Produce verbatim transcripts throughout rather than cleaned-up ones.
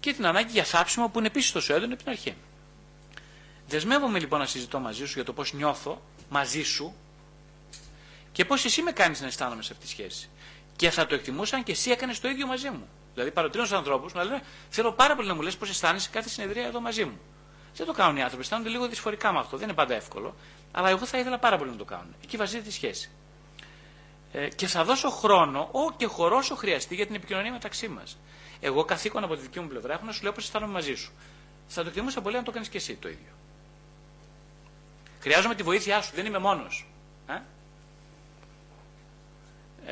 και την ανάγκη για θάψιμο που είναι επίσης τόσο έντονο από την αρχή. Δεσμεύομαι λοιπόν να συζητώ μαζί σου για το πώς νιώθω μαζί σου και πώς εσύ με κάνεις να αισθάνομαι σε αυτή τη σχέση. Και θα το εκτιμούσα αν και εσύ έκανες το ίδιο μαζί μου. Δηλαδή παροτρύνω στους ανθρώπους να λένε: θέλω πάρα πολύ να μου λες πώς αισθάνεσαι κάθε συνεδρία εδώ μαζί μου. Δεν το κάνουν οι άνθρωποι, αισθάνονται λίγο δυσφορικά με αυτό. Δεν είναι πάντα εύκολο. Αλλά εγώ θα ήθελα πάρα πολύ να το κάνουν. Εκεί βασίζεται η σχέση. Ε, και θα δώσω χρόνο ό, και χώρο όσο χρειαστεί για την επικοινωνία μεταξύ μας. Εγώ καθήκον από τη δική μου πλευρά έχω να σου λέω πώς αισθάνομαι μαζί σου. Θα το εκτιμούσα πολύ αν το κάνεις και εσύ το ίδιο. Χρειάζομαι τη βοήθειά σου, δεν είμαι μόνος. Ε?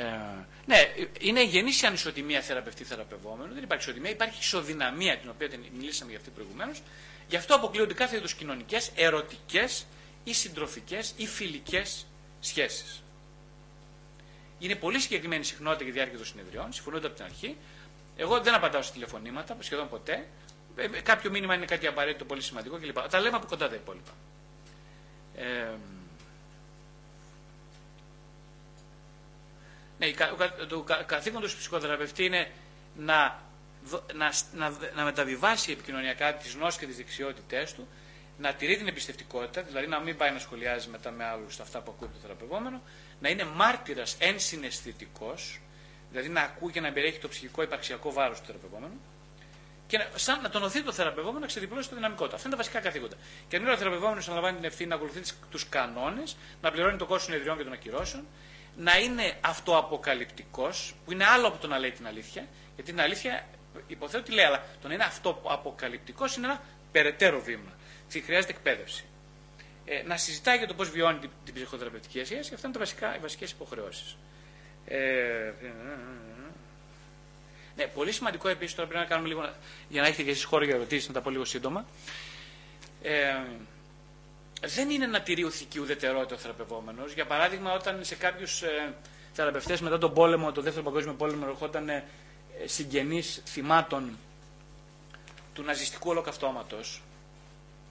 Ε, ναι, είναι γεννήσει ανισοτιμία θεραπευτή-θεραπευόμενο. Δεν υπάρχει ισοτιμία, υπάρχει ισοδυναμία την οποία την μιλήσαμε για αυτή προηγουμένως. Γι' αυτό αποκλείονται κάθε είδους κοινωνικές, ερωτικές ή συντροφικές ή φιλικές σχέσεις. Είναι πολύ συγκεκριμένη συχνότητα και διάρκεια των συνεδριών, συμφωνούνται από την αρχή. Εγώ δεν απαντάω σε τηλεφωνήματα, σχεδόν ποτέ. Κάποιο μήνυμα είναι κάτι απαραίτητο, πολύ σημαντικό κλπ. Τα λέμε από κοντά τα υπόλοιπα. Ε, ναι, το καθήκον του ψυχοθεραπευτή είναι να, να, να, να μεταβιβάσει επικοινωνιακά τις γνώσεις και τις δεξιότητές του, να τηρεί την εμπιστευτικότητα, δηλαδή να μην πάει να σχολιάζει μετά με άλλους τα αυτά που ακούει το θεραπευόμενο, να είναι μάρτυρας ενσυναισθητικός, δηλαδή να ακούει και να περιέχει το ψυχικό υπαρξιακό βάρος του θεραπευόμενου, και να, σαν να τονωθεί το θεραπευόμενο να ξεδιπλώσει το δυναμικό του. Αυτά είναι τα βασικά καθήκοντα. Και αν ο θεραπευόμενος αναλαμβάνει την ευθύνη να ακολουθεί τους κανόνες, να πληρώνει το κόστος συνεδριών και των ακυρώσεων, να είναι αυτοαποκαλυπτικός, που είναι άλλο από το να λέει την αλήθεια, γιατί την αλήθεια υποθέτω ότι λέει, αλλά το να είναι αυτοαποκαλυπτικός είναι ένα περαιτέρω βήμα. Χρειάζεται εκπαίδευση. Ε, να συζητάει για το πώς βιώνει την, την ψυχοθεραπευτική σχέση, αυτά είναι τα βασικά, οι βασικές υποχρεώσεις. Ε, ναι, πολύ σημαντικό επίσης, τώρα πρέπει να κάνουμε λίγο, για να έχετε και εσείς χώρο για ερωτήσεις, να τα πω λίγο σύντομα. Ε, δεν είναι να τηρεί ηθική ουδετερότητα ο θεραπευόμενος. Για παράδειγμα, όταν σε κάποιους ε, θεραπευτές μετά τον πόλεμο, τον δεύτερο παγκόσμιο πόλεμο, ερχόταν ε, συγγενείς θυμάτων του ναζιστικού ολοκαυτώματος,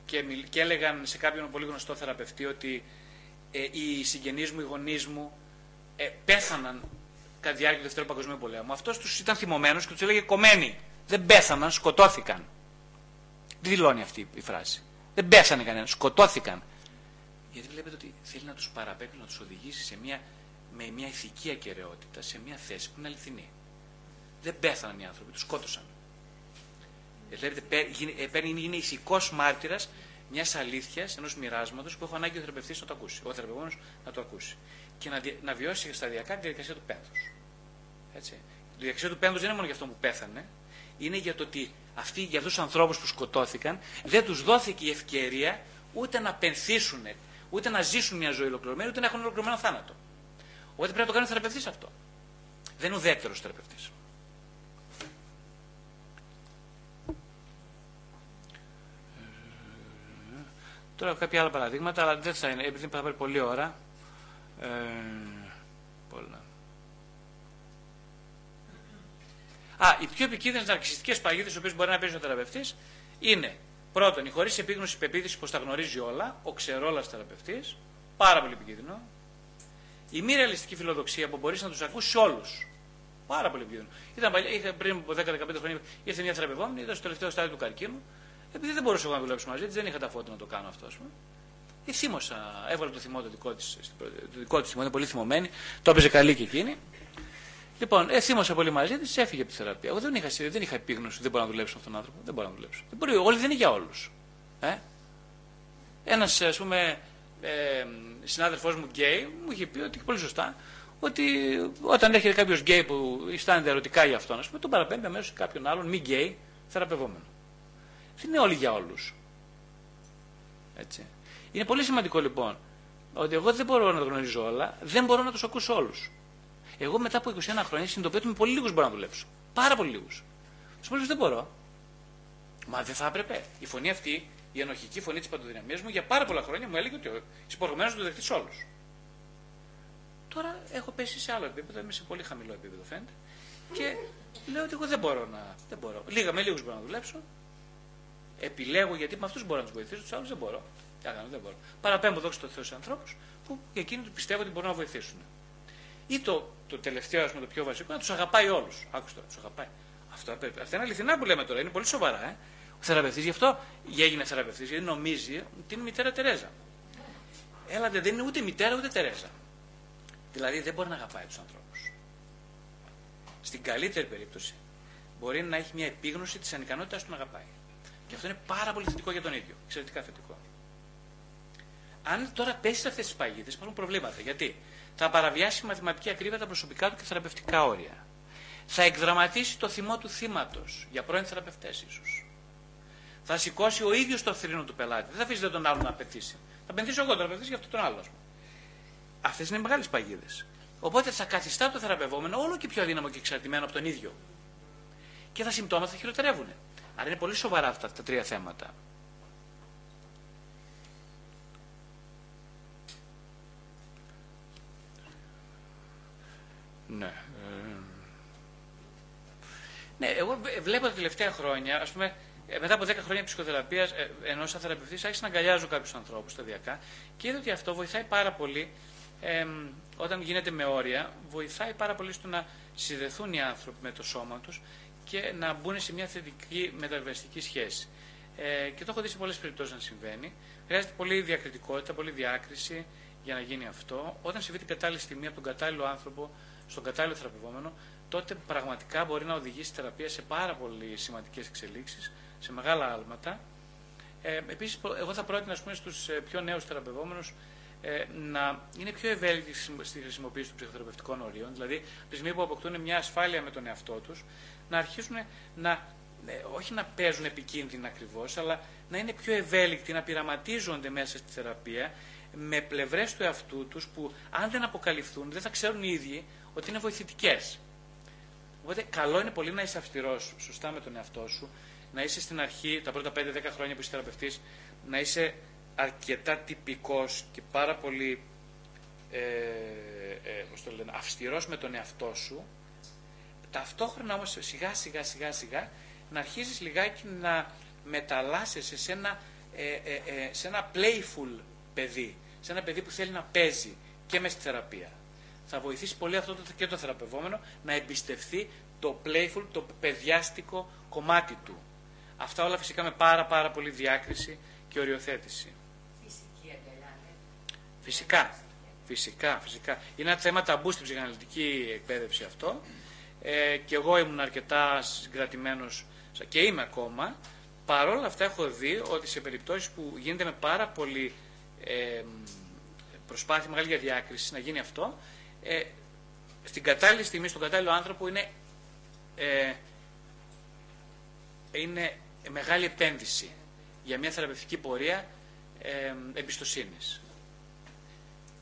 και, και έλεγαν σε κάποιον πολύ γνωστό θεραπευτή ότι ε, οι συγγενείς μου, οι γονείς μου ε, πέθαναν κατά τη διάρκεια του Δεύτερου Παγκοσμίου Πολέμου. Αυτός τους ήταν θυμωμένος και τους έλεγε κομμένοι. Δεν πέθαναν, σκοτώθηκαν. Τι δηλώνει αυτή η φράση? Δεν πέθανε κανένας, σκοτώθηκαν. Γιατί βλέπετε ότι θέλει να τους παραπέμπει, να τους οδηγήσει σε μια, με μια ηθική ακεραιότητα, σε μια θέση που είναι αληθινή. Δεν πέθαναν οι άνθρωποι, τους σκότωσαν. Δηλαδή, είναι ηθικός μάρτυρας μιας αλήθειας, ενός μοιράσματος που έχω ανάγκη ο θεραπευτής να το ακούσει, ο θεραπευόμενος να το ακούσει. Και να, να βιώσει σταδιακά τη διαδικασία του πένθους. Έτσι. Η διαδικασία του πένθους δεν είναι μόνο για αυτόν που πέθανε, είναι για το ότι αυτοί, για αυτούς τους ανθρώπους που σκοτώθηκαν δεν τους δόθηκε η ευκαιρία ούτε να πενθήσουν, ούτε να ζήσουν μια ζωή ολοκληρωμένη, ούτε να έχουν ολοκληρωμένο θάνατο. Οπότε πρέπει να το κάνει ο θεραπευτής αυτό. Δεν είναι ουδέτερος θεραπευτής. Τώρα έχω κάποια άλλα παραδείγματα, αλλά δεν θα είναι, επειδή θα πάρει πολλή ώρα. Ε, πολλά. Α, οι πιο επικίνδυνες ναρκισσιστικές παγίδες, οι οποίες μπορεί να παίζει ο θεραπευτής, είναι πρώτον, η χωρίς επίγνωση πεποίθηση πως τα γνωρίζει όλα, ο ξερόλας θεραπευτής, πάρα πολύ επικίνδυνο. Η μη ρεαλιστική φιλοδοξία που μπορεί να τους ακούσει όλους. Πάρα πολύ επικίνδυνο. Ήταν παλιά, πριν από δέκα με δεκαπέντε χρόνια ήρθε μια θεραπευόμενη, ήταν στο τελευταίο στάδιο του καρκίνου. Επειδή δεν μπορούσα εγώ να δουλέψω μαζί της, δεν είχα τα φώτα να το κάνω αυτό, α πούμε. Ή θύμωσα, έβαλε το θυμό το δικό της, το δικό της θυμό, είναι πολύ θυμωμένη, το έπαιζε καλή και εκείνη. Λοιπόν, ε, θύμωσα πολύ μαζί της, έφυγε από τη θεραπεία. Εγώ δεν είχα, δεν είχα επίγνωση, δεν μπορώ να δουλέψω με αυτόν τον άνθρωπο. Δεν μπορώ να δουλέψω. Δεν μπορεί, όλοι δεν είναι για όλους. Ε? Ένας, ας πούμε, ε, συνάδελφός μου γκέι μου είχε πει ότι, πολύ σωστά, ότι όταν έρχεται κάποιος γκέι που αισθάνεται ερωτικά για αυτόν, α πούμε, τον παραπέμπει αμέσως σε κάποιον άλλον μη γκέι θεραπευόμενο. Δεν είναι όλοι για όλους. Έτσι. Είναι πολύ σημαντικό λοιπόν ότι εγώ δεν μπορώ να το γνωρίζω όλα, δεν μπορώ να τους ακούσω όλους. Εγώ μετά από είκοσι ένα χρόνια συνειδητοποιώ ότι με πολύ λίγους μπορώ να δουλέψω. Πάρα πολύ λίγους. Τους πολλούς δεν μπορώ. Μα δεν θα έπρεπε. Η φωνή αυτή, η ενοχική φωνή της παντοδυναμίας μου για πάρα πολλά χρόνια μου έλεγε ότι είσαι υποχρεωμένος να το δεχτείς όλους. Τώρα έχω πέσει σε άλλο επίπεδο, είμαι σε πολύ χαμηλό επίπεδο φαίνεται. Και λέω ότι εγώ δεν μπορώ να. Δεν μπορώ. Λίγα με λίγους μπορώ να δουλέψω. Επιλέγω γιατί με αυτούς μπορώ να τους βοηθήσω, τους άλλους δεν μπορώ. Τι άλλο δεν μπορώ. Παραπέμπω δόξα τω Θεώ σε ανθρώπους που εκείνοι του πιστεύω ότι μπορούν να βοηθήσουν. Ή το, το τελευταίο, ας πούμε, το πιο βασικό, να τους αγαπάει όλους. Άκουσα τώρα, τους αγαπάει. Αυτά, αυτά είναι αληθινά που λέμε τώρα, είναι πολύ σοβαρά. Ε. Ο θεραπευτής γι' αυτό έγινε θεραπευτής, γιατί νομίζει ότι είναι μητέρα Τερέζα. Έλατε, δεν είναι ούτε μητέρα ούτε Τερέζα. Δηλαδή δεν μπορεί να αγαπάει τους ανθρώπους. Στην καλύτερη περίπτωση μπορεί να έχει μια επίγνωση της ανικανότητας του να αγαπάει. Και αυτό είναι πάρα πολύ θετικό για τον ίδιο. Εξαιρετικά θετικό. Αν τώρα πέσει σε αυτές τις παγίδες, υπάρχουν προβλήματα. Γιατί θα παραβιάσει μαθηματική ακρίβεια τα προσωπικά του και θεραπευτικά όρια. Θα εκδραματίσει το θυμό του θύματος για πρώην θεραπευτές, ίσως. Θα σηκώσει ο ίδιος το θρήνο του πελάτη. Δεν θα αφήσει τον άλλον να πεθύσει. Θα πενθήσω εγώ, θα πενθήσω για αυτόν τον άλλο. Αυτές είναι μεγάλες παγίδες. Οπότε θα καθιστά το θεραπευόμενο όλο και πιο αδύναμο και εξαρτημένο από τον ίδιο. Και τα συμπτώματα θα χειροτερεύουν. Άρα είναι πολύ σοβαρά αυτά τα τρία θέματα. Ναι. Ναι, εγώ βλέπω τα τελευταία χρόνια, ας πούμε, μετά από δέκα χρόνια ψυχοθεραπείας, ενώ σαν θεραπευτής, άρχισα να αγκαλιάζω κάποιους ανθρώπους σταδιακά και είδα ότι αυτό βοηθάει πάρα πολύ, ε, όταν γίνεται με όρια, βοηθάει πάρα πολύ στο να συνδεθούν οι άνθρωποι με το σώμα τους και να μπουν σε μια θετική μεταβιβαστική σχέση. Ε, και το έχω δει σε πολλές περιπτώσεις να συμβαίνει. Χρειάζεται πολλή διακριτικότητα, πολλή διάκριση για να γίνει αυτό. Όταν συμβεί την κατάλληλη στιγμή από τον κατάλληλο άνθρωπο στον κατάλληλο θεραπευόμενο, τότε πραγματικά μπορεί να οδηγήσει θεραπεία σε πάρα πολύ σημαντικές εξελίξεις, σε μεγάλα άλματα. Ε, επίσης, εγώ θα πρότεινα, ας πούμε, στους πιο νέους θεραπευόμενους ε, να είναι πιο ευέλικτοι στη χρησιμοποίηση των ψυχοθεραπευτικών ορίων, δηλαδή τη στιγμή που αποκτούν μια ασφάλεια με τον εαυτό τους, να αρχίσουν να, ε, όχι να παίζουν επικίνδυνα ακριβώς, αλλά να είναι πιο ευέλικτοι, να πειραματίζονται μέσα στη θεραπεία με πλευρές του εαυτού τους που, αν δεν αποκαλυφθούν, δεν θα ξέρουν οι ίδιοι ότι είναι βοηθητικές. Οπότε, καλό είναι πολύ να είσαι αυστηρός, σωστά με τον εαυτό σου, να είσαι στην αρχή, τα πρώτα πέντε με δέκα χρόνια που είσαι θεραπευτής, να είσαι αρκετά τυπικός και πάρα πολύ ε, ε, πώς το λένε, αυστηρός με τον εαυτό σου. Ταυτόχρονα όμως, σιγά σιγά σιγά σιγά, να αρχίζεις λιγάκι να μεταλλάσσεσαι σε ένα, ε, ε, ε, σε ένα playful παιδί, σε ένα παιδί που θέλει να παίζει και μες στη θεραπεία. Θα βοηθήσει πολύ αυτό και το θεραπευόμενο να εμπιστευτεί το playful, το παιδιάστικο κομμάτι του. Αυτά όλα φυσικά με πάρα πάρα πολύ διάκριση και οριοθέτηση. Φυσική αγκαλιά. Φυσικά, φυσικά, φυσικά. Είναι ένα θέμα ταμπού στην ψυχαναλυτική εκπαίδευση αυτό. Ε, και εγώ ήμουν αρκετά συγκρατημένος και είμαι ακόμα. Παρ' όλα αυτά έχω δει ότι σε περιπτώσεις που γίνεται με πάρα πολύ ε, προσπάθεια μεγάλη για διάκριση να γίνει αυτό, Ε, στην κατάλληλη στιγμή, στον κατάλληλο άνθρωπο είναι, ε, είναι μεγάλη επένδυση για μια θεραπευτική πορεία ε, εμπιστοσύνης.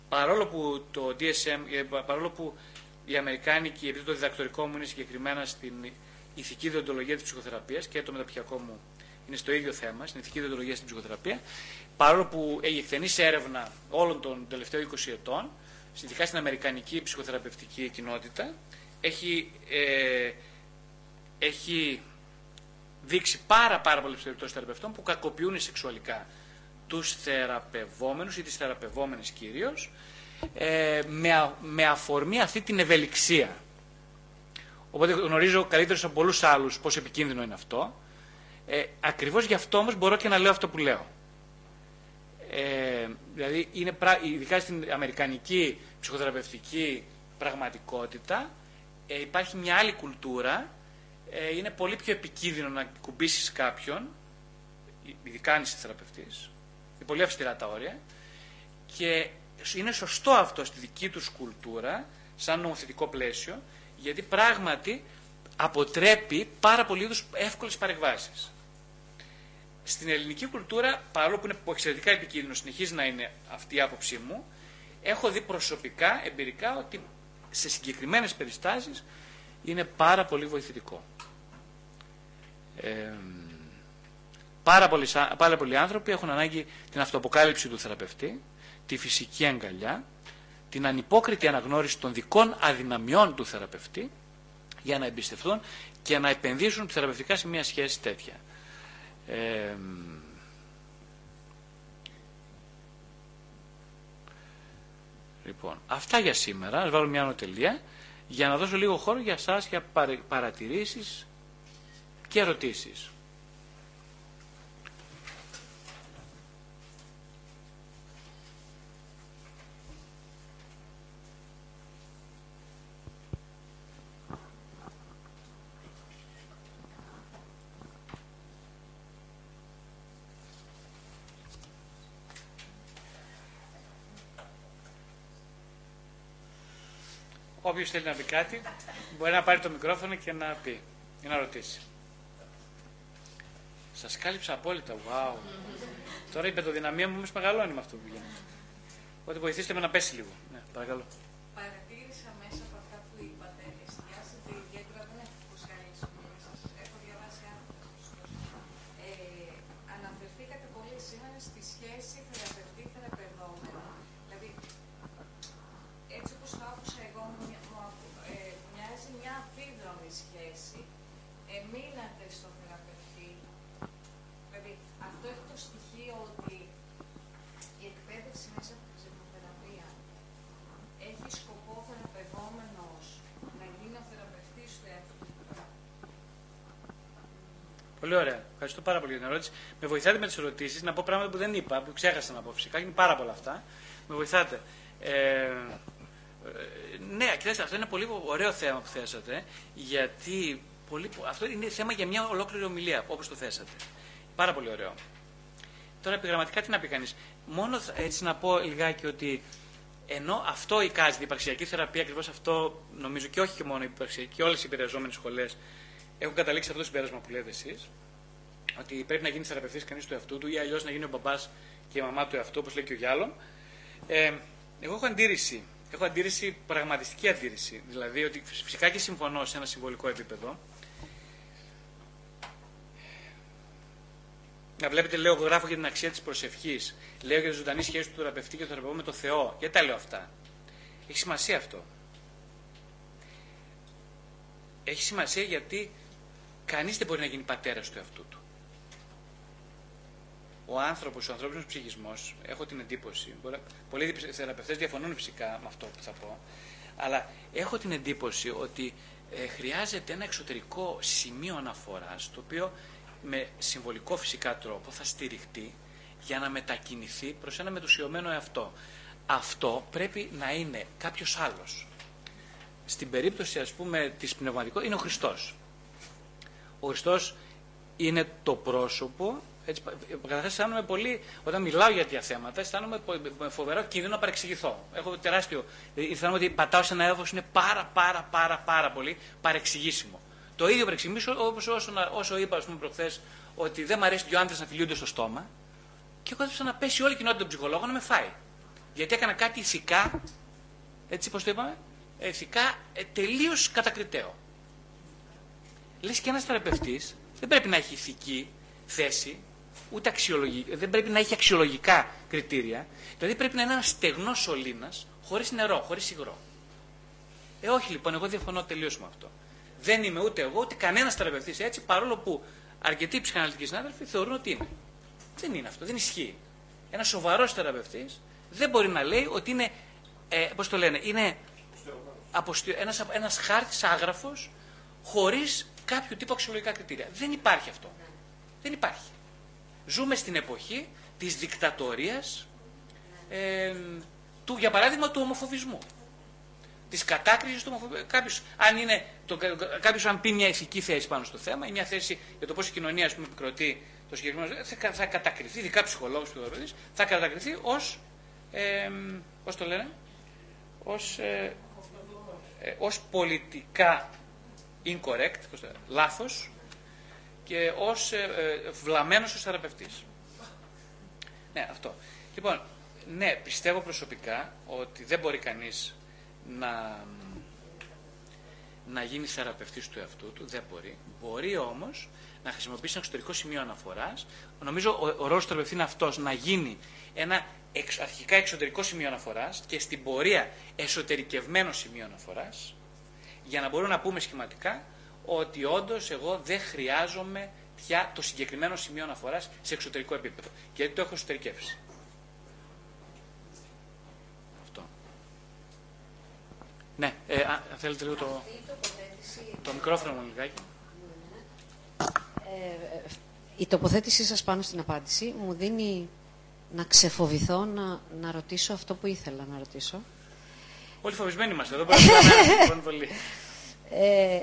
Παρόλο που το ντι ες εμ, παρόλο που οι Αμερικάνικοι, επειδή το διδακτορικό μου είναι συγκεκριμένα στην ηθική διοντολογία της ψυχοθεραπείας και το μεταπτυχιακό μου είναι στο ίδιο θέμα, στην ηθική διοντολογία στην ψυχοθεραπεία, παρόλο που η εκτενής έρευνα όλων των τελευταίων είκοσι ετών, ειδικά στην αμερικανική ψυχοθεραπευτική κοινότητα, έχει, ε, έχει δείξει πάρα, πάρα πολλές περιπτώσεις θεραπευτών που κακοποιούν σεξουαλικά τους θεραπευόμενους ή τις θεραπευόμενες κυρίως, ε, με, με αφορμή αυτή την ευελιξία. Οπότε γνωρίζω καλύτερα από πολλούς άλλους πόσο επικίνδυνο είναι αυτό. Ε, ακριβώς γι' αυτό όμως μπορώ και να λέω αυτό που λέω. Ε, δηλαδή, είναι πρα... ειδικά στην αμερικανική ψυχοθεραπευτική πραγματικότητα ε, υπάρχει μια άλλη κουλτούρα. Ε, είναι πολύ πιο επικίνδυνο να κουμπίσεις κάποιον, ειδικά αν είσαι θεραπευτής. Είναι πολύ αυστηρά τα όρια. Και είναι σωστό αυτό στη δική τους κουλτούρα, σαν νομοθετικό πλαίσιο, γιατί πράγματι αποτρέπει πάρα πολλοί είδους εύκολες παρεμβάσεις. Στην ελληνική κουλτούρα, παρόλο που είναι εξαιρετικά επικίνδυνο, συνεχίζει να είναι αυτή η άποψή μου, έχω δει προσωπικά, εμπειρικά, ότι σε συγκεκριμένες περιστάσεις είναι πάρα πολύ βοηθητικό. Ε, πάρα, πολλοί, πάρα πολλοί άνθρωποι έχουν ανάγκη την αυτοαποκάλυψη του θεραπευτή, τη φυσική αγκαλιά, την ανυπόκριτη αναγνώριση των δικών αδυναμιών του θεραπευτή, για να εμπιστευτούν και να επενδύσουν θεραπευτικά σε μια σχέση τέτοια. Ε, λοιπόν, αυτά για σήμερα. Ας βάλω μια ανωτελεία για να δώσω λίγο χώρο για σας, για παρατηρήσεις και ερωτήσεις. Όποιος θέλει να πει κάτι, μπορεί να πάρει το μικρόφωνο και να πει, ή να ρωτήσει. Σας κάλυψα απόλυτα, wow. Τώρα η πεδοδυναμία μου όμως μεγαλώνει με αυτό που γίνεται. Οπότε βοηθήστε με να πέσει λίγο. Ναι, παρακαλώ. Παρατήρησα μέσα από αυτά που είπατε, εστιάσετε ιδιαίτερα, δεν έχω ακούσει άλλη εξομονή σας, έχω διαβάσει άνθρωπος. Ε, αναφερθήκατε πολύ σήμερα στη σχέση θεραπευτή-θεραπευόμενο. Δηλαδή, έτσι όπως το άκουσα εγώ, μου ε, μοιάζει μια αμφίδρομη σχέση. Εμείνατε στο θεραπευτή. Δηλαδή, αυτό έχει το στοιχείο ότι η εκπαίδευση μέσα από τη ψυχοθεραπεία έχει σκοπό ο θεραπευόμενος να γίνει ο θεραπευτής του εαυτού του. Πολύ ωραία. Ευχαριστώ πάρα πολύ για την ερώτηση. Με βοηθάτε με τις ερωτήσεις να πω πράγματα που δεν είπα, που ξέχασα να πω φυσικά. Είναι πάρα πολλά αυτά. Με βοηθάτε. Ε, ναι, κοιτάξτε, αυτό είναι ένα πολύ ωραίο θέμα που θέσατε, γιατί πολύ, αυτό είναι θέμα για μια ολόκληρη ομιλία, όπως το θέσατε. Πάρα πολύ ωραίο. Τώρα, επιγραμματικά, τι να πει κανείς. Μόνο έτσι να πω λιγάκι ότι ενώ αυτό εικάζει, η υπαρξιακή θεραπεία, ακριβώς αυτό νομίζω, και όχι και μόνο η υπαρξιακή, και όλες οι επηρεαζόμενες σχολές έχουν καταλήξει σε αυτό το συμπέρασμα που λέτε εσείς, ότι πρέπει να γίνει θεραπευτής κανείς του εαυτού του ή αλλιώς να γίνει ο μπαμπάς και η μαμά του εαυτού, όπως λέει και ο Γιάλλον. Ε, εγώ έχω αντίρρηση. Έχω αντίρρηση, πραγματιστική αντίρρηση. Δηλαδή ότι φυσικά και συμφωνώ σε ένα συμβολικό επίπεδο. Να βλέπετε, λέω, γράφω για την αξία της προσευχής. Λέω για τη ζωντανή σχέση του θεραπευτή και του θεραπευτού με τον Θεό. Γιατί τα λέω αυτά. Έχει σημασία αυτό. Έχει σημασία γιατί κανείς δεν μπορεί να γίνει πατέρας του εαυτού του. Ο άνθρωπος, ο ανθρώπινος ψυχισμός, έχω την εντύπωση, μπορεί, πολλοί θεραπευτές διαφωνούν φυσικά με αυτό που θα πω, αλλά έχω την εντύπωση ότι ε, χρειάζεται ένα εξωτερικό σημείο αναφοράς, το οποίο με συμβολικό φυσικά τρόπο θα στηριχτεί για να μετακινηθεί προς ένα μετουσιωμένο εαυτό. Αυτό πρέπει να είναι κάποιος άλλος. Στην περίπτωση, ας πούμε, της πνευματικότητας είναι ο Χριστός. Ο Χριστός είναι το πρόσωπο. Έτσι, καταρχάς αισθάνομαι πολύ, όταν μιλάω για τέτοια θέματα, αισθάνομαι φοβερό κίνδυνο να παρεξηγηθώ. Έχω τεράστιο. Αισθάνομαι ότι πατάω σε ένα έδαφο που είναι πάρα, πάρα, πάρα, πάρα πολύ παρεξηγήσιμο. Το ίδιο παρεξηγήσω όπως όσο, όσο είπα, ας πούμε, προχθές, ότι δεν μου αρέσει δύο άνδρες να φιλιούνται στο στόμα, και εγώ έπρεπε να πέσει όλη η κοινότητα των ψυχολόγων να με φάει. Γιατί έκανα κάτι ηθικά, έτσι πώς το είπαμε, ηθικά τελείως κατακριτέο. Λες και ένας θεραπευτής δεν πρέπει να έχει ηθική θέση. Ούτε δεν πρέπει να έχει αξιολογικά κριτήρια. Δηλαδή πρέπει να είναι ένα στεγνό σωλήνα, χωρίς νερό, χωρίς υγρό. Ε, όχι λοιπόν, εγώ διαφωνώ τελείως με αυτό. Δεν είμαι ούτε εγώ, ούτε κανένας θεραπευτής έτσι, παρόλο που αρκετοί ψυχαναλυτικοί συνάδελφοι θεωρούν ότι είναι. Δεν είναι αυτό, δεν ισχύει. Ένας σοβαρός θεραπευτής δεν μπορεί να λέει ότι είναι, ε, πώς το λένε, είναι ένας, ένας χάρτης άγραφος, χωρίς κάποιο τύπο αξιολογικά κριτήρια. Δεν υπάρχει αυτό. Δεν υπάρχει. Ζούμε στην εποχή της δικτατορίας, ε, του, για παράδειγμα, του ομοφοβισμού. Της κατάκρισης του ομοφοβισμού. Κάποιος, αν, είναι, το, κάποιος, αν πει μια ηθική θέση πάνω στο θέμα ή μια θέση για το πώς η κοινωνία, ας πούμε, επικροτεί το συγκεκριμένο, θα, θα κατακριθεί, ειδικά ψυχολόγος που θα ρωτήσει, θα κατακριθεί ως, ε, πώς το λένε, ως, ε, ε, ως πολιτικά incorrect, πώς το λένε, λάθος, και ως ε, ε, βλαμμένος ως θεραπευτής. Ναι, αυτό. Λοιπόν, ναι, πιστεύω προσωπικά ότι δεν μπορεί κανείς να, να γίνει θεραπευτής του εαυτού του, δεν μπορεί. Μπορεί όμως να χρησιμοποιήσει ένα εξωτερικό σημείο αναφοράς. Νομίζω ο, ο ρόλος του θεραπευτή είναι αυτός, να γίνει ένα εξ, αρχικά εξωτερικό σημείο αναφοράς και στην πορεία εσωτερικευμένο σημείο αναφοράς, για να μπορούμε να πούμε σχηματικά ότι όντως εγώ δεν χρειάζομαι πια το συγκεκριμένο σημείο αναφοράς σε εξωτερικό επίπεδο. Γιατί το έχω εσωτερικεύσει. Αυτό. Ναι, ε, αν θέλετε λίγο το, το μικρόφωνο μου λιγάκι. Ε, η τοποθέτησή σας πάνω στην απάντηση μου δίνει να ξεφοβηθώ να, να ρωτήσω αυτό που ήθελα να ρωτήσω. Όλοι φοβισμένοι είμαστε εδώ. Πολύ. Ε,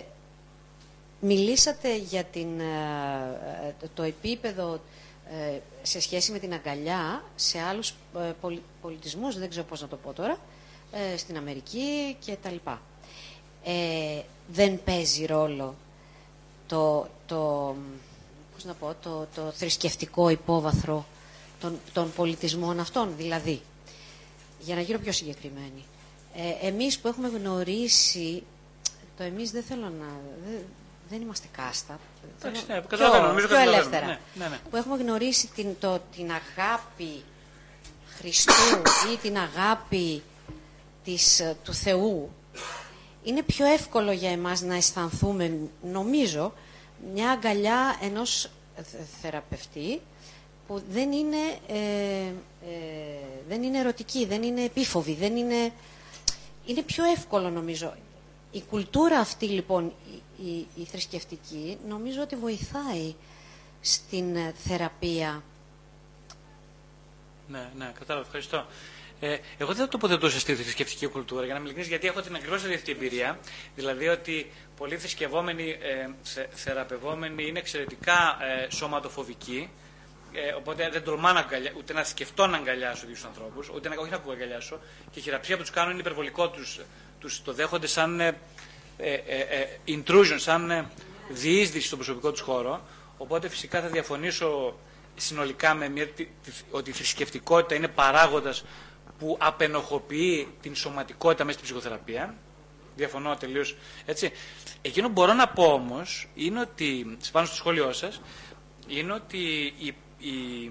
μιλήσατε για την, ε, το επίπεδο ε, σε σχέση με την αγκαλιά σε άλλους ε, πολι, πολιτισμούς, δεν ξέρω πώς να το πω τώρα, ε, στην Αμερική και τα λοιπά. Ε, δεν παίζει ρόλο το, το, πώς να πω, το, το θρησκευτικό υπόβαθρο των, των πολιτισμών αυτών. Δηλαδή, για να γίνω πιο συγκεκριμένη, ε, εμείς που έχουμε γνωρίσει, το εμείς δεν θέλω να... Δε, δεν είμαστε κάστα, θέλω, ναι, πιο, πιο, πιο ελεύθερα, ναι, ναι, ναι. Που έχουμε γνωρίσει την, το, την αγάπη Χριστού ή την αγάπη της, του Θεού. Είναι πιο εύκολο για εμάς να αισθανθούμε, νομίζω, μια αγκαλιά ενός θεραπευτή που δεν είναι, ε, ε, δεν είναι ερωτική, δεν είναι επίφοβη, δεν είναι... Είναι πιο εύκολο, νομίζω. Η κουλτούρα αυτή, λοιπόν, η, η, η θρησκευτική, νομίζω ότι βοηθάει στην θεραπεία. Ναι, ναι, κατάλαβα, ευχαριστώ. Ε, εγώ δεν θα τοποθετούσα στη θρησκευτική κουλτούρα, για να είμαι ειλικρινής, γιατί έχω την ακριβώς αυτή εμπειρία. Δηλαδή ότι πολλοί θρησκευόμενοι, ε, θε, θεραπευόμενοι είναι εξαιρετικά ε, σωματοφοβικοί, ε, οπότε δεν τολμά να αγκαλιά, ούτε να σκεφτώ να αγκαλιάσω τους ανθρώπους, ούτε να, όχι να αγκαλιάσω, και η χειραψία που τους κάνουν είναι υπερβολικό, τους, τους το δέχονται σαν ε, ε, ε, intrusion, σαν ε, διείσδυση στον προσωπικό τους χώρο. Οπότε φυσικά θα διαφωνήσω συνολικά με μια, τη, τη, ότι η θρησκευτικότητα είναι παράγοντας που απενοχοποιεί την σωματικότητα μέσα στην ψυχοθεραπεία. Διαφωνώ τελείως. Έτσι. Εκείνο που μπορώ να πω όμως είναι ότι, πάνω στο σχόλιο σας, είναι ότι η, η,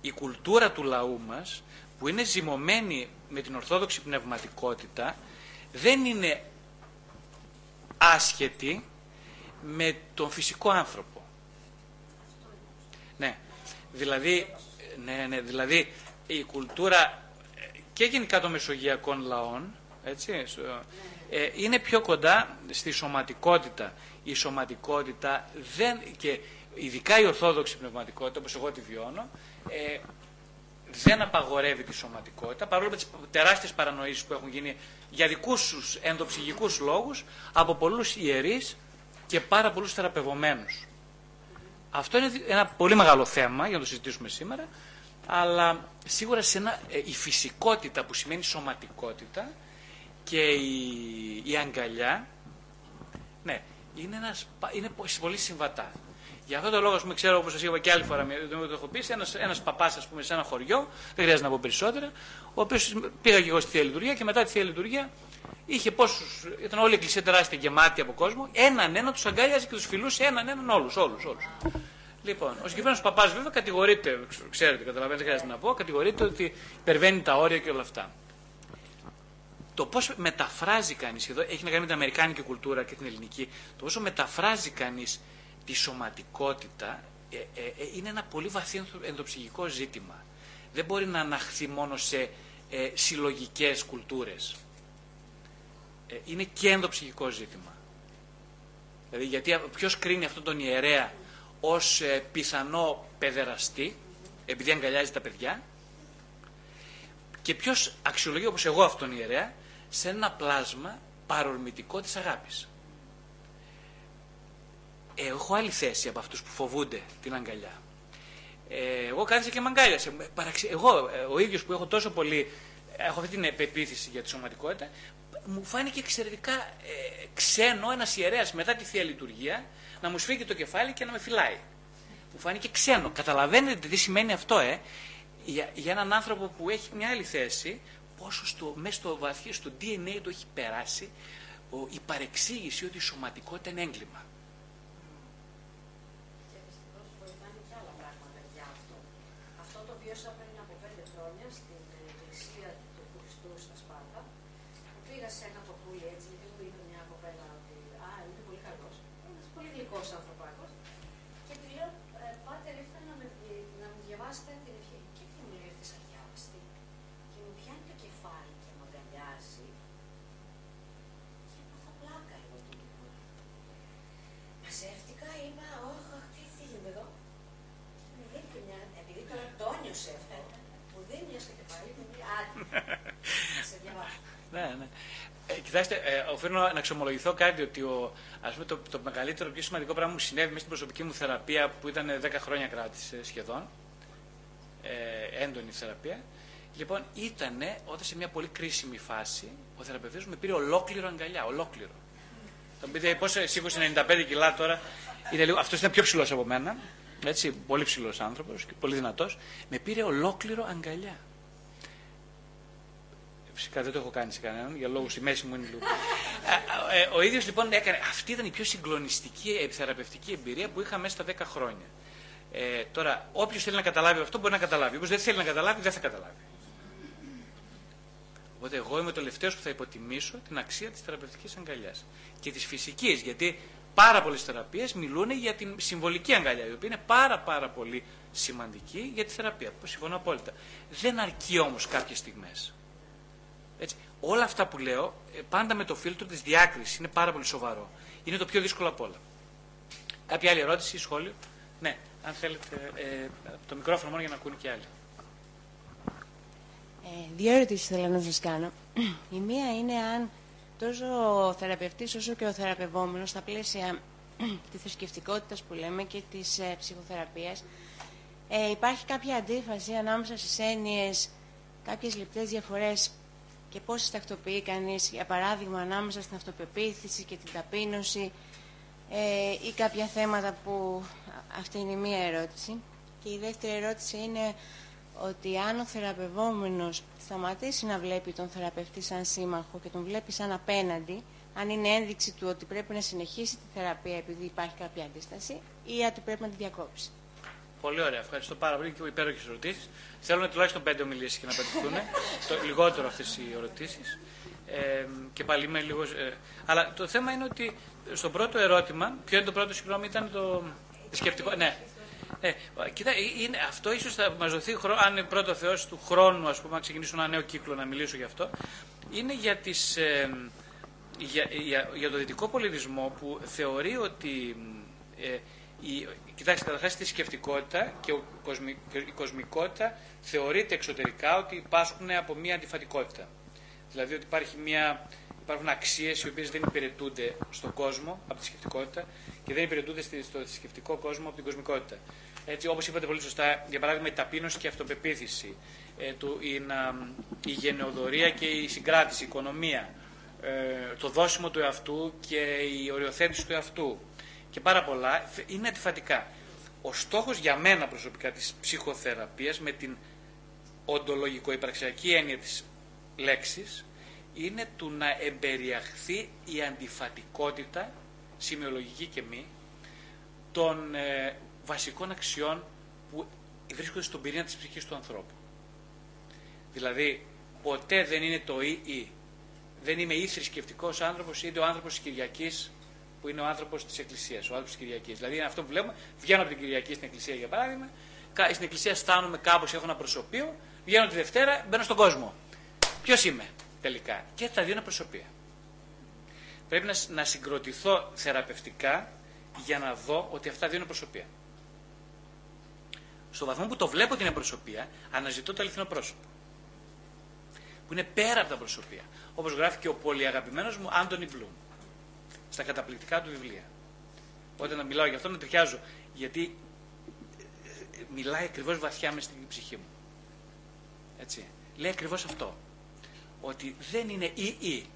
η κουλτούρα του λαού μας, που είναι ζυμωμένη με την ορθόδοξη πνευματικότητα, δεν είναι άσχετη με τον φυσικό άνθρωπο. Ναι, δηλαδή, ναι, ναι, δηλαδή η κουλτούρα και γενικά των μεσογειακών λαών, έτσι, ε, είναι πιο κοντά στη σωματικότητα. Η σωματικότητα δεν, και ειδικά η ορθόδοξη πνευματικότητα, όπως εγώ τη βιώνω, ε, δεν απαγορεύει τη σωματικότητα, παρόλο που τις τεράστιες παρανοήσεις που έχουν γίνει για δικούς τους ενδοψυχικούς λόγους από πολλούς ιερείς και πάρα πολλούς θεραπευομένους. Αυτό είναι ένα πολύ μεγάλο θέμα για να το συζητήσουμε σήμερα. Αλλά σίγουρα σε ένα, η φυσικότητα που σημαίνει σωματικότητα και η, η αγκαλιά, ναι, είναι, ένας, είναι πολύ συμβατά. Για αυτόν τον λόγο, ας πούμε, ξέρω, όπως σας είπα και άλλη φορά, το έχω πει, ένας, ένας παπάς, ας πούμε, σε ένα χωριό, δεν χρειάζεται να πω περισσότερα, ο οποίος πήγα και εγώ στη Θεία Λειτουργία, και μετά τη Θεία Λειτουργία είχε πόσους, ήταν όλη η εκκλησία τεράστια γεμάτη από κόσμο, έναν ένα τους αγκάλιαζε και τους φιλούσε έναν έναν όλους, όλους, όλους. Λοιπόν, ο συγκεκριμένος παπάς βέβαια κατηγορείται, ξέρετε, καταλαβαίνετε, δεν χρειάζεται να πω, κατηγορείται ότι υπερβαίνει τα όρια και όλα αυτά. Το πώς μεταφράζει κανείς, εδώ έχει να κάνει με την αμερικάνικη κουλτούρα και την ελληνική, το πόσο μεταφράζει κανείς τη σωματικότητα ε, ε, ε, είναι ένα πολύ βαθύ ενδοψυχικό ζήτημα. Δεν μπορεί να αναχθεί μόνο σε ε, συλλογικές κουλτούρες. Ε, είναι και ενδοψυχικό ζήτημα. Δηλαδή, γιατί ποιος κρίνει αυτόν τον ιερέα ως ε, πιθανό παιδεραστή, επειδή αγκαλιάζει τα παιδιά, και ποιος αξιολογεί, όπως εγώ αυτόν ιερέα, σε ένα πλάσμα παρορμητικό της αγάπης. Ε, έχω άλλη θέση από αυτούς που φοβούνται την αγκαλιά. Ε, εγώ κάθισα και με αγκάλιασε. Εγώ, ο ίδιος που έχω τόσο πολύ, έχω αυτή την επεποίθηση για τη σωματικότητα, μου φάνηκε εξαιρετικά ε, ξένο ένας ιερέας μετά τη Θεία Λειτουργία να μου σφίγγει το κεφάλι και να με φυλάει. Μου φάνηκε ξένο. Καταλαβαίνετε τι σημαίνει αυτό, ε. Για, για έναν άνθρωπο που έχει μια άλλη θέση, πόσο στο, μέσα στο βαθύ, στο ντι εν έι το έχει περάσει, ο, η παρεξήγηση ότι η σωματικότητα είναι έγκλημα. Και δυστυχώς βοηθάνε και άλλα πράγματα για αυτό. Αυτό το οποίο σας πριν από πέντε χρόνια στην εκκλησία του Χριστού στα Σπάρτα, πήγα σε ένα κοπούλι έτσι, γιατί μου είπε μια κοπέλα ότι «Α, είναι πολύ καλός». Ένας πολύ γλυκός ανθρωπάκος. Και του λέω «Πάτερ, ήθελα να, να μου διαβάσετε την ευχή». Και τι μου λέει ότι σας διάβαστη. Και μου πιάνει το κεφάλι και μου αγκαλιάζει. Και έπαθα πλάκα εγώ του. Μαζεύτηκα, είπα «Ωχ». Ναι, ναι. Ε, κοιτάξτε, ε, οφείλω να ξομολογηθώ κάτι, ότι ο, ας πούμε, το, το μεγαλύτερο και σημαντικό πράγμα που συνέβη μέσα στην προσωπική μου θεραπεία, που ήταν δέκα χρόνια κράτησε σχεδόν, ε, έντονη θεραπεία, λοιπόν, ήταν όταν σε μια πολύ κρίσιμη φάση ο θεραπευτής με πήρε ολόκληρο αγκαλιά, ολόκληρο. Θα μου πείτε, πώς σήκωσε ενενήντα πέντε κιλά τώρα, είναι λίγο, αυτός ήταν πιο ψηλός από μένα, έτσι, πολύ ψηλός άνθρωπος και πολύ δυνατός, με πήρε ολόκληρο αγκαλιά. Φυσικά δεν το έχω κάνει σε κανέναν, για λόγους η μέση μου είναι λίγο. Ο ίδιος λοιπόν έκανε, αυτή ήταν η πιο συγκλονιστική θεραπευτική εμπειρία που είχα μέσα στα δέκα χρόνια. Ε, τώρα, όποιος θέλει να καταλάβει αυτό μπορεί να καταλάβει. Όποιος δεν θέλει να καταλάβει, δεν θα καταλάβει. Οπότε εγώ είμαι το τελευταίος που θα υποτιμήσω την αξία της θεραπευτικής αγκαλιάς και της φυσικής, γιατί πάρα πολλές θεραπείες μιλούν για την συμβολική αγκαλιά, η οποία είναι πάρα πάρα πολύ σημαντική για τη θεραπεία. Συμφωνώ απόλυτα. Δεν αρκεί όμως κάποιες στιγμές. Έτσι, όλα αυτά που λέω, πάντα με το φίλτρο της διάκρισης, είναι πάρα πολύ σοβαρό. Είναι το πιο δύσκολο από όλα. Κάποια άλλη ερώτηση ή σχόλιο? Ναι, αν θέλετε, ε, το μικρόφωνο μόνο για να ακούνε και άλλοι. Ε, δύο ερωτήσεις θέλω να σας κάνω. Η μία είναι αν τόσο ο θεραπευτής όσο και ο θεραπευόμενος, στα πλαίσια της θρησκευτικότητας που λέμε και της ε, ψυχοθεραπείας, ε, υπάρχει κάποια αντίφαση ανάμεσα στις έννοιες, κάποιες λεπτές διαφορές, και πώς τακτοποιεί κανείς, για παράδειγμα, ανάμεσα στην αυτοπεποίθηση και την ταπείνωση ε, ή κάποια θέματα που... Αυτή είναι η μία ερώτηση. Και η δεύτερη ερώτηση είναι ότι αν ο θεραπευόμενος σταματήσει να βλέπει τον θεραπευτή σαν σύμμαχο και τον βλέπει σαν απέναντι, αν είναι ένδειξη του ότι πρέπει να συνεχίσει τη θεραπεία επειδή υπάρχει κάποια αντίσταση ή ότι πρέπει να τη διακόψει. Πολύ ωραία, ευχαριστώ πάρα πολύ και υπέροχες ερωτήσεις. Θέλουμε τουλάχιστον πέντε ομιλίες και να απαντηθούν. Το λιγότερο αυτές οι ερωτήσεις. Ε, και πάλι είμαι λίγο. Ε, αλλά το θέμα είναι ότι στο πρώτο ερώτημα, ποιο είναι το πρώτο, συγγνώμη, ήταν το σκεπτικό. Ναι. Ε, κοίτα, είναι, αυτό ίσως θα μας δοθεί χρόνο, αν είναι πρώτο Θεός του χρόνου, ας πούμε, να ξεκινήσω ένα νέο κύκλο να μιλήσω γι' αυτό. Είναι για, τις, ε, για, για, για το δυτικό πολιτισμό που θεωρεί ότι. Ε, Η, κοιτάξτε, καταρχάς τη σκεφτικότητα και η κοσμικότητα θεωρείται εξωτερικά ότι υπάρχουν από μία αντιφατικότητα. Δηλαδή ότι υπάρχει μια, υπάρχουν αξίες οι οποίες δεν υπηρετούνται στον κόσμο από τη σκεφτικότητα και δεν υπηρετούνται στο θρησκευτικό κόσμο από την κοσμικότητα. Έτσι, όπως είπατε πολύ σωστά, για παράδειγμα η ταπείνωση και η αυτοπεποίθηση, ε, του, η, η γενεοδορία και η συγκράτηση, η οικονομία, ε, το δώσιμο του εαυτού και η οριοθέτηση του εαυτού. Και πάρα πολλά είναι αντιφατικά. Ο στόχος για μένα προσωπικά της ψυχοθεραπείας με την οντολογικο-υπραξιακή έννοια της λέξης είναι του να εμπεριαχθεί η αντιφατικότητα, σημειολογική και μη, των ε, βασικών αξιών που βρίσκονται στον πυρήνα της ψυχής του ανθρώπου. Δηλαδή, ποτέ δεν είναι το ή-ή. Δεν είμαι ή θρησκευτικός άνθρωπος, είτε ο άνθρωπος της Κυριακής, που είναι ο άνθρωπος της Εκκλησίας, ο άνθρωπος της Κυριακής. Δηλαδή, είναι αυτό που βλέπουμε. Βγαίνω από την Κυριακή στην Εκκλησία, για παράδειγμα. Στην Εκκλησία στάνομαι κάπως, έχω ένα προσωπείο. Βγαίνω τη Δευτέρα, μπαίνω στον κόσμο. Ποιος είμαι τελικά? Και τα δύο είναι προσωπία. Πρέπει να, να συγκροτηθώ θεραπευτικά για να δω ότι αυτά δύο είναι προσωπία. Στο βαθμό που το βλέπω ότι είναι προσωπία, αναζητώ το αληθινό πρόσωπο. Που είναι πέρα από τα προσωπία. Όπως γράφει και ο πολύ αγαπημένος μου Άντονι Μπλουμ στα καταπληκτικά του βιβλία. Όταν μιλάω γι' αυτό με τριχιάζω, γιατί μιλάει ακριβώς βαθιά μες στην ψυχή μου. Έτσι. Λέει ακριβώς αυτό. Ότι δεν είναι ή-ή.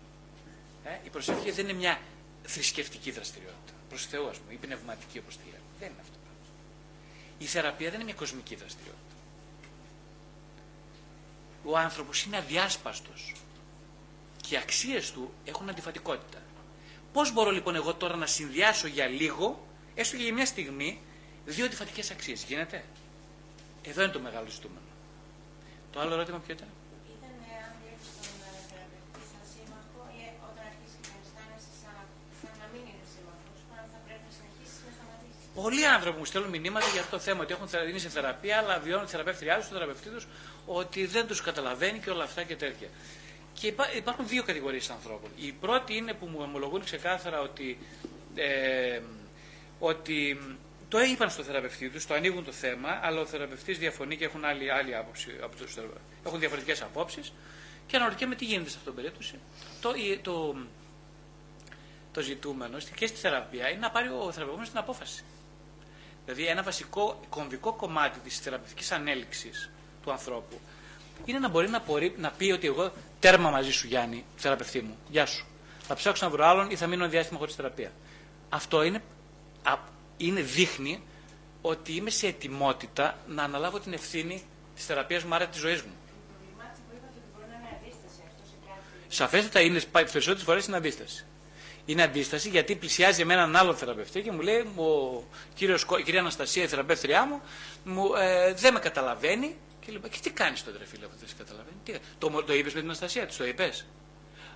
Ε, η προσευχή δεν είναι μια θρησκευτική δραστηριότητα. Προς Θεού, ας πούμε, ή πνευματική, όπως τη λέμε. Δεν είναι αυτό. Η θεραπεία δεν είναι μια κοσμική δραστηριότητα. Ο άνθρωπος είναι αδιάσπαστος. Και οι αξίες του έχουν αντιφατικότητα. Πώς μπορώ λοιπόν εγώ τώρα να συνδυάσω για λίγο, έστω και για μια στιγμή, δύο αντιφατικές αξίες? Γίνεται? Εδώ είναι το μεγάλο ζητούμενο. Το άλλο ερώτημα ποιο ήταν? Ήταν αν βλέπει τον θεραπευτή σαν σύμμαχο ή όταν αρχίσει να αισθάνεσαι σαν να μην είναι σύμμαχο, αν θα πρέπει να συνεχίσει να σταματήσει. Πολλοί άνθρωποι μου στέλνουν μηνύματα για αυτό το θέμα, ότι έχουν είναι σε θεραπεία, αλλά βιώνουν τη θεραπεύτριά του, τον θεραπευτή του, ότι δεν του καταλαβαίνει και όλα αυτά και τέτοια. Και υπάρχουν δύο κατηγορίες ανθρώπων. Η πρώτη είναι που μου ομολογούν ξεκάθαρα ότι, ε, ότι το είπαν στο θεραπευτή τους, το ανοίγουν το θέμα, αλλά ο θεραπευτής διαφωνεί και έχουν άλλη, άλλη άποψη. Έχουν διαφορετικές απόψεις Και αναρωτιέμαι τι γίνεται σε αυτήν την περίπτωση. Το, το, το ζητούμενο και στη θεραπεία είναι να πάρει ο θεραπευόμενος την απόφαση. Δηλαδή, ένα βασικό κομβικό κομμάτι της θεραπευτικής ανέλυξης του ανθρώπου είναι να μπορεί να, μπορεί, να πει ότι εγώ τέρμα μαζί σου, Γιάννη, θεραπευτή μου. Γεια σου. Θα ψάξω να βρω άλλον ή θα μείνω διάστημα χωρίς θεραπεία. Αυτό είναι, είναι δείχνει ότι είμαι σε ετοιμότητα να αναλάβω την ευθύνη της θεραπείας μου, άρα της ζωής μου. Σαφέστατα είναι, περισσότερες φορές είναι αντίσταση. Είναι αντίσταση γιατί πλησιάζει με έναν άλλο θεραπευτή και μου λέει: ο κύριος, η κυρία Αναστασία, η θεραπεύτριά μου, μου ε, δεν με καταλαβαίνει. Και λέω: και τι κάνεις τότε, ρε φίλε, που δεν σε καταλαβαίνει? Τι, το το είπες με την Αναστασία, της το είπες?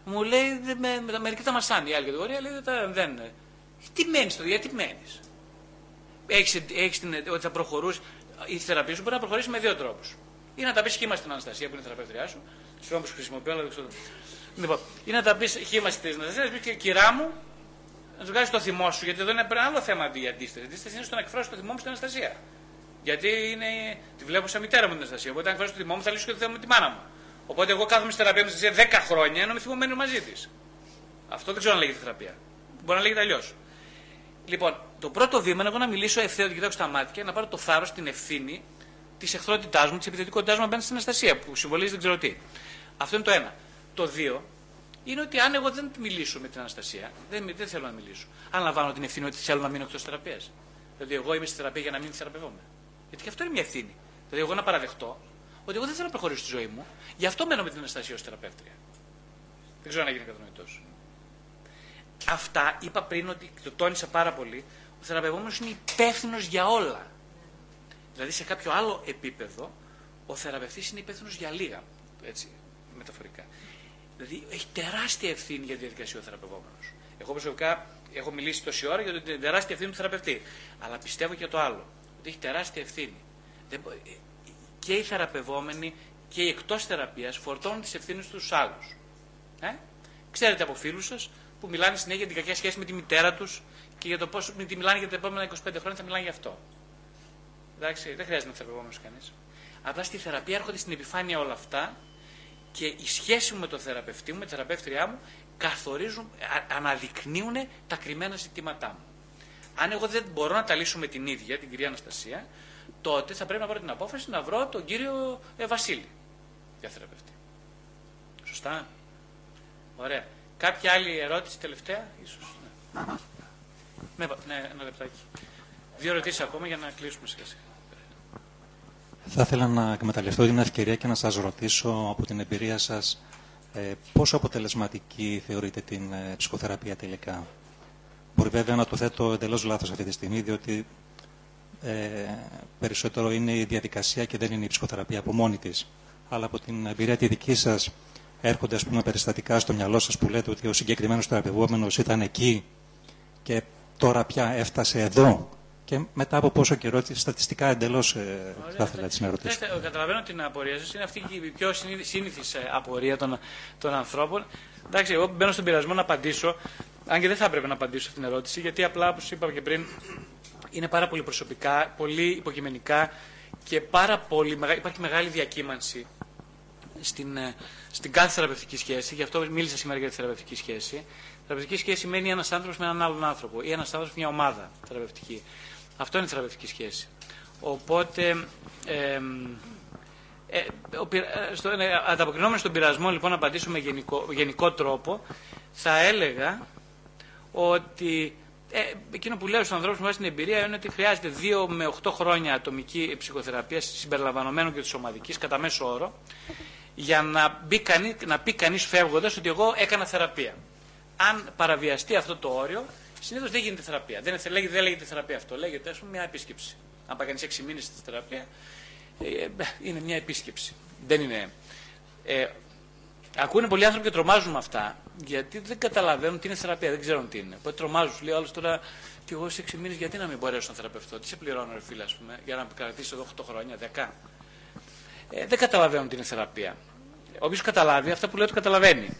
Μου λέει: με, με τα μερικά τα μασάνει. Η άλλη κατηγορία λέει: δεν. δεν τι μένεις τώρα, γιατί μένεις? Έχεις, έχεις την, ότι θα προχωρούσε. Η θεραπεία σου μπορεί να προχωρήσει με δύο τρόπους. Ή να τα πεις χήμα στην Αναστασία που είναι η θεραπεύτριά σου, στους όμως χρησιμοποιώ, αλλά δεν ξέρω. Λοιπόν, ή να τα πεις χήμα στην Αναστασία, να πεις και κυρά μου, να του βγάλεις το θυμό σου, γιατί εδώ είναι ένα άλλο θέμα αντί για αντίσταση. Η αντίσταση είναι στο να εκφράσω το θυμό μου στην Αναστασία. Γιατί είναι, τη βλέπω σαν μητέρα μου την Αναστασία. Οπότε αν εκφράσω το θυμό μου θα λύσω και το θέμα μου τη μάνα μου. Οπότε εγώ κάθομαι στη θεραπεία μου στην Αναστασία δέκα χρόνια, ενώ είμαι θυμωμένο μαζί τη. Αυτό δεν ξέρω αν λέγεται θεραπεία. Μπορεί να λέγεται αλλιώς. Λοιπόν, το πρώτο βήμα είναι εγώ να μιλήσω ευθέω, να κοιτάξω στα μάτια και να πάρω το θάρρος, την ευθύνη τη εχθρότητά μου, τη επιθετικότητά μου απέναντι στην Αναστασία που συμβολίζει δεν ξέρω τι. Αυτό είναι το ένα. Το δύο είναι ότι αν εγώ δεν μιλήσω με την Αναστασία, δεν, δεν θέλω να μιλήσω, αναλαμβάνω την ευθύνη ότι θέλω να μείνω εκτός θεραπείας. Δηλαδή, εγώ είμαι στη θεραπεία για να μην θεραπευόμαι. Γιατί και αυτό είναι μια ευθύνη. Δηλαδή, εγώ να παραδεχτώ ότι εγώ δεν θέλω να προχωρήσω στη ζωή μου, γι' αυτό μένω με την Αναστασία ως θεραπεύτρια. Δεν ξέρω αν έγινε κατανοητός. Αυτά είπα πριν ότι το τόνισα πάρα πολύ. Ο θεραπευόμενος είναι υπεύθυνος για όλα. Δηλαδή σε κάποιο άλλο επίπεδο ο θεραπευτής είναι υπεύθυνος για λίγα, έτσι, μεταφορικά. Δηλαδή έχει τεράστια ευθύνη για τη διαδικασία ο θεραπευόμενος. Εγώ προσωπικά έχω μιλήσει τόση ώρα για την τεράστια ευθύνη του θεραπευτή. Αλλά πιστεύω και το άλλο, ότι έχει τεράστια ευθύνη. Και οι θεραπευόμενοι και οι εκτός θεραπείας φορτώνουν τις ευθύνες τους άλλους. Ε? Ξέρετε από φίλους σας που μιλάνε συνέχεια για την κακιά σχέση με τη μητέρα τους και για το πώς μιλάνε για τα επόμενα είκοσι πέντε χρόνια θα μιλάνε γι' αυτό. Εντάξει, δεν χρειάζεται να θεραπευόμενος κανείς. Απλά στη θεραπεία έρχονται στην επιφάνεια όλα αυτά και η σχέση μου με τον θεραπευτή μου, με τη θεραπεύτριά μου, καθορίζουν, αναδεικνύουν τα κρυμμένα ζητήματά μου. Αν εγώ δεν μπορώ να τα λύσω με την ίδια, την κυρία Αναστασία, τότε θα πρέπει να πάρω την απόφαση να βρω τον κύριο ε, Βασίλη για θεραπευτή. Σωστά. Ωραία. Κάποια άλλη ερώτηση τελευταία, ίσως. Ναι, ναι, ένα λεπτάκι. Δύο ερωτήσεις ακόμα για να κλείσουμε σιγά σιγά. Θα ήθελα να εκμεταλλευτώ την ευκαιρία και να σας ρωτήσω από την εμπειρία σας ε, πόσο αποτελεσματική θεωρείτε την ε, ψυχοθεραπεία τελικά. Μπορεί βέβαια να το θέτω εντελώς λάθος αυτή τη στιγμή, διότι ε, περισσότερο είναι η διαδικασία και δεν είναι η ψυχοθεραπεία από μόνη της. Αλλά από την εμπειρία τη δική σας έρχονται ας πούμε, περιστατικά στο μυαλό σας που λέτε ότι ο συγκεκριμένος θεραπευόμενος ήταν εκεί και τώρα πια έφτασε εδώ. Και μετά από πόσο καιρό, στατιστικά εντελώς θα ήθελα να ρωτήσω. Καταλαβαίνω την απορία σας. Είναι αυτή η πιο σύνηθη απορία των, των ανθρώπων. Εντάξει, εγώ μπαίνω στον πειρασμό να απαντήσω, αν και δεν θα έπρεπε να απαντήσω αυτήν την ερώτηση, γιατί απλά, όπως είπα και πριν, είναι πάρα πολύ προσωπικά, πολύ υποκειμενικά και πάρα πολύ μεγα... υπάρχει μεγάλη διακύμανση στην, στην κάθε θεραπευτική σχέση. Γι' αυτό μίλησα σήμερα για τη θεραπευτική σχέση. Η θεραπευτική σχέση σημαίνει ένας άνθρωπος με έναν άλλον άνθρωπο ή ένας άνθρωπος με μια ομάδα θεραπευτική. Αυτό είναι η θεραπευτική σχέση. Οπότε, ε, ε, στο, ε, ανταποκρινόμενος στον πειρασμό, λοιπόν, να απαντήσουμε με γενικό, γενικό τρόπο, θα έλεγα ότι ε, εκείνο που λέω στους ανθρώπους με βάση την εμπειρία είναι ότι χρειάζεται δύο με οκτώ χρόνια ατομική ψυχοθεραπεία, συμπεριλαμβανομένου και της ομαδικής, κατά μέσο όρο, για να, μπει κανεί, να πει κανείς φεύγοντας ότι εγώ έκανα θεραπεία. Αν παραβιαστεί αυτό το όριο, συνήθως δεν γίνεται θεραπεία. Δεν, λέγεται, δεν λέγεται θεραπεία αυτό. Λέγεται, ας πούμε, μια επίσκεψη. Αν πάει κανείς έξι μήνες στη θεραπεία, ε, είναι μια επίσκεψη. Δεν είναι. Ε, ακούνε πολλοί άνθρωποι και τρομάζουν αυτά, γιατί δεν καταλαβαίνουν τι είναι θεραπεία, δεν ξέρουν τι είναι. Οπότε τρομάζουν. Λέει άλλο τώρα, και εγώ σε έξι μήνες, γιατί να μην μπορέσω να θεραπευτώ? Τι σε πληρώνω, ρε φίλε, ας πούμε, για να κρατήσει εδώ οκτώ χρόνια, δέκα. Ε, δεν καταλαβαίνουν τι είναι θεραπεία. Όποιος καταλάβει, αυτά που λέω το καταλαβαίνει.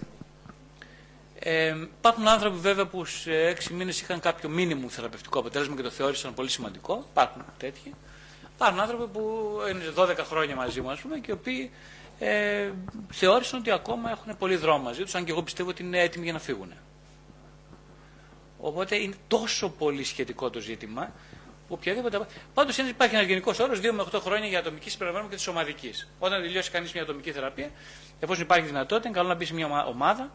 Ε, υπάρχουν άνθρωποι βέβαια που σε έξι μήνες είχαν κάποιο μήνυμο θεραπευτικό αποτέλεσμα και το θεώρησαν πολύ σημαντικό. Υπάρχουν τέτοιοι. Υπάρχουν άνθρωποι που είναι δώδεκα χρόνια μαζί μου, ας πούμε, και οι οποίοι ε, θεώρησαν ότι ακόμα έχουν πολύ δρόμο μαζί τους, αν και εγώ πιστεύω ότι είναι έτοιμοι για να φύγουν. Οπότε είναι τόσο πολύ σχετικό το ζήτημα που οποιαδήποτε. Πάντως υπάρχει ένας γενικός όρος δύο με οκτώ χρόνια για ατομική συμπεριλαμβανομένου και τη σωματική. Όταν τελειώσει κανείς μια ατομική θεραπεία, εφόσον υπάρχει δυνατότητα, είναι καλό να μπει σε μια ομάδα.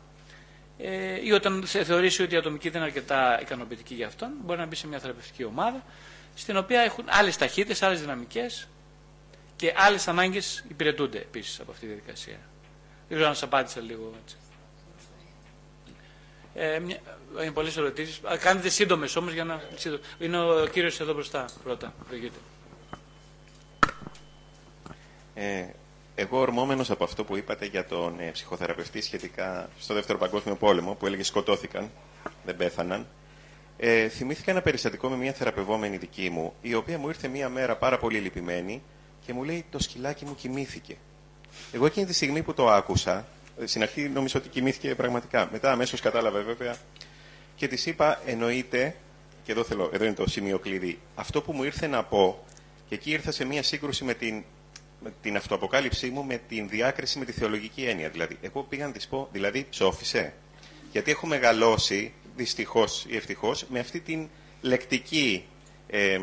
Ε, ή όταν θεωρήσει ότι η ατομική δεν είναι αρκετά ικανοποιητική για αυτόν, μπορεί να μπει σε μια θεραπευτική ομάδα, στην οποία έχουν άλλες ταχύτητες, άλλες δυναμικές και άλλες ανάγκες υπηρετούνται επίσης από αυτή τη διαδικασία. Δεν ξέρω αν σας απάντησα λίγο έτσι. Ε, μια... Είναι πολλές ερωτήσεις. Κάνετε σύντομες όμως για να. Είναι ο κύριος εδώ μπροστά πρώτα. Ε... Εγώ ορμόμενος από αυτό που είπατε για τον ε, ψυχοθεραπευτή σχετικά στο Δεύτερο Παγκόσμιο Πόλεμο, που έλεγε σκοτώθηκαν, δεν πέθαναν, ε, θυμήθηκα ένα περιστατικό με μια θεραπευόμενη δική μου, η οποία μου ήρθε μια μέρα πάρα πολύ λυπημένη και μου λέει το σκυλάκι μου κοιμήθηκε. Εγώ εκείνη τη στιγμή που το άκουσα, στην αρχή νομίζω ότι κοιμήθηκε πραγματικά, μετά αμέσως κατάλαβα βέβαια και της είπα εννοείται, και εδώ, θέλω, εδώ είναι το σημείο κλειδί, αυτό που μου ήρθε να πω, και εκεί ήρθα σε μια σύγκρουση με την. την αυτοαποκάλυψή μου με την διάκριση με τη θεολογική έννοια. Δηλαδή, εγώ πήγα να της πω, δηλαδή ψόφισε. Γιατί έχω μεγαλώσει, δυστυχώς ή ευτυχώς, με αυτή την λεκτική ε,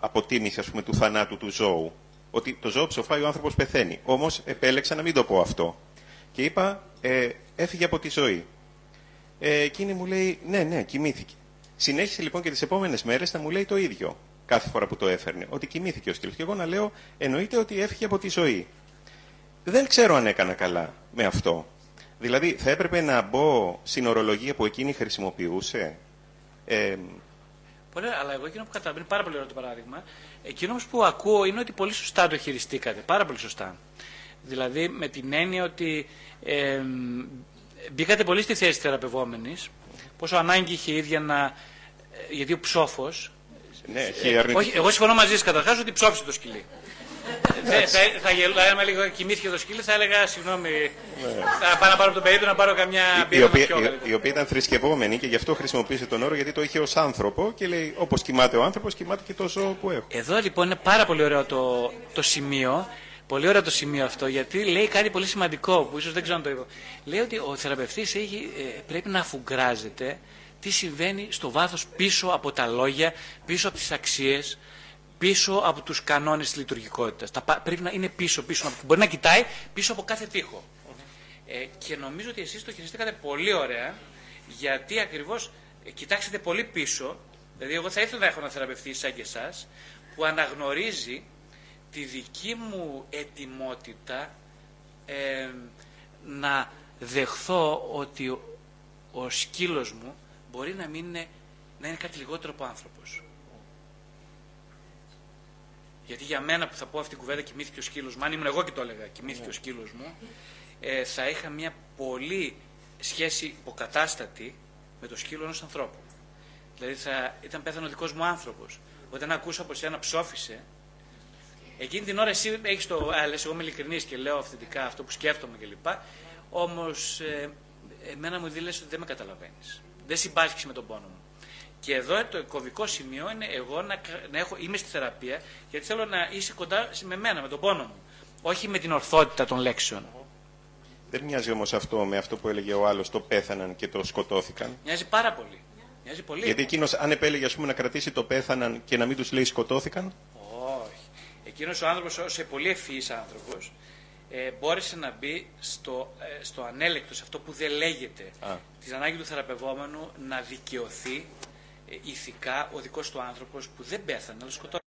αποτίμηση, ας πούμε, του θανάτου του ζώου. Ότι το ζώο ψοφάει, ο άνθρωπος πεθαίνει. Όμως επέλεξα να μην το πω αυτό. Και είπα, ε, έφυγε από τη ζωή. Ε, εκείνη μου λέει, ναι, ναι, κοιμήθηκε. Συνέχισε λοιπόν και τις επόμενες μέρες να μου λέει το ίδιο. Κάθε φορά που το έφερνε, ότι κοιμήθηκε ο σκύλος. Και εγώ να λέω, εννοείται ότι έφυγε από τη ζωή. Δεν ξέρω αν έκανα καλά με αυτό. Δηλαδή, θα έπρεπε να μπω στην ορολογία που εκείνη χρησιμοποιούσε. Ε... Πολύ, αλλά εγώ εκείνο που καταλαβαίνω, πάρα πολύ ωραίο το παράδειγμα. Εκείνο που ακούω είναι ότι πολύ σωστά το χειριστήκατε. Πάρα πολύ σωστά. Δηλαδή, με την έννοια ότι ε, μπήκατε πολύ στη θέση θεραπευόμενης, πόσο ανάγκη είχε η ίδια να. Γιατί ο ψόφος. Ναι, ε, όχι, εγώ συμφωνώ μαζί σας καταρχάς ότι ψόφισε το σκυλί. Δε, θα, θα γελάμε λίγο, κοιμήθηκε το σκυλί, θα έλεγα συγγνώμη. Ναι. Θα πάω να πάρω από τον περίπτωμα να πάρω καμιά μπύρα. Η, οποία, πιο, η, η οποία ήταν θρησκευόμενη και γι' αυτό χρησιμοποίησε τον όρο, γιατί το είχε ως άνθρωπο και λέει όπως κοιμάται ο άνθρωπος, κοιμάται και το ζώο που έχω. Εδώ λοιπόν είναι πάρα πολύ ωραίο το, το σημείο. Πολύ ωραίο το σημείο αυτό, γιατί λέει κάτι πολύ σημαντικό που ίσως δεν ξέρω αν το είπα. Λέει ότι ο θεραπευτής έχει, πρέπει να αφουγκράζεται. Τι συμβαίνει στο βάθος πίσω από τα λόγια, πίσω από τις αξίες, πίσω από τους κανόνες της λειτουργικότητας. Τα πα... Πρέπει να είναι πίσω, πίσω. Μπορεί να κοιτάει πίσω από κάθε τοίχο. Mm-hmm. Ε, και νομίζω ότι εσείς το χειριστήκατε πολύ ωραία, γιατί ακριβώς ε, κοιτάξετε πολύ πίσω. Δηλαδή, εγώ θα ήθελα να έχω ένα θεραπευτή σαν και εσάς, που αναγνωρίζει τη δική μου ετοιμότητα ε, να δεχθώ ότι ο, ο σκύλος μου μπορεί να, μην είναι, να είναι κάτι λιγότερο από άνθρωπος. Γιατί για μένα που θα πω αυτή την κουβέντα κοιμήθηκε ο σκύλος μου, αν ήμουν εγώ και το έλεγα κοιμήθηκε ο σκύλος μου, ε, θα είχα μια πολύ σχέση υποκατάστατη με το σκύλο ενός ανθρώπου. Δηλαδή θα ήταν πέθανε ο δικός μου άνθρωπος. Όταν ακούσα από εσένα ψόφισε, εκείνη την ώρα εσύ έχεις το, α, λες, εγώ είμαι ειλικρινής και λέω αυθεντικά αυτό που σκέφτομαι κλπ. Όμως ε, εμένα μου δει λες ότι δεν με καταλαβαίνεις. Δεν συμπάσχεις με τον πόνο μου. Και εδώ το κωβικό σημείο είναι εγώ να, να έχω, είμαι στη θεραπεία, γιατί θέλω να είσαι κοντά με μένα, με τον πόνο μου. Όχι με την ορθότητα των λέξεων. Δεν μοιάζει όμως αυτό με αυτό που έλεγε ο άλλος, το πέθαναν και το σκοτώθηκαν. Μοιάζει πάρα πολύ. Μοιάζει πολύ. Γιατί εκείνος, αν επέλεγε ας πούμε, να κρατήσει το πέθαναν και να μην τους λέει σκοτώθηκαν. Όχι. Εκείνος ο άνθρωπος, ως πολύ ευφυής άνθρωπος, Ε, μπόρεσε να μπει στο, ε, στο ανέλεκτο, σε αυτό που δεν λέγεται, τη ανάγκη του θεραπευόμενου να δικαιωθεί ε, ηθικά ο δικός του άνθρωπος που δεν πέθανε, αλλά σκοτώθηκε.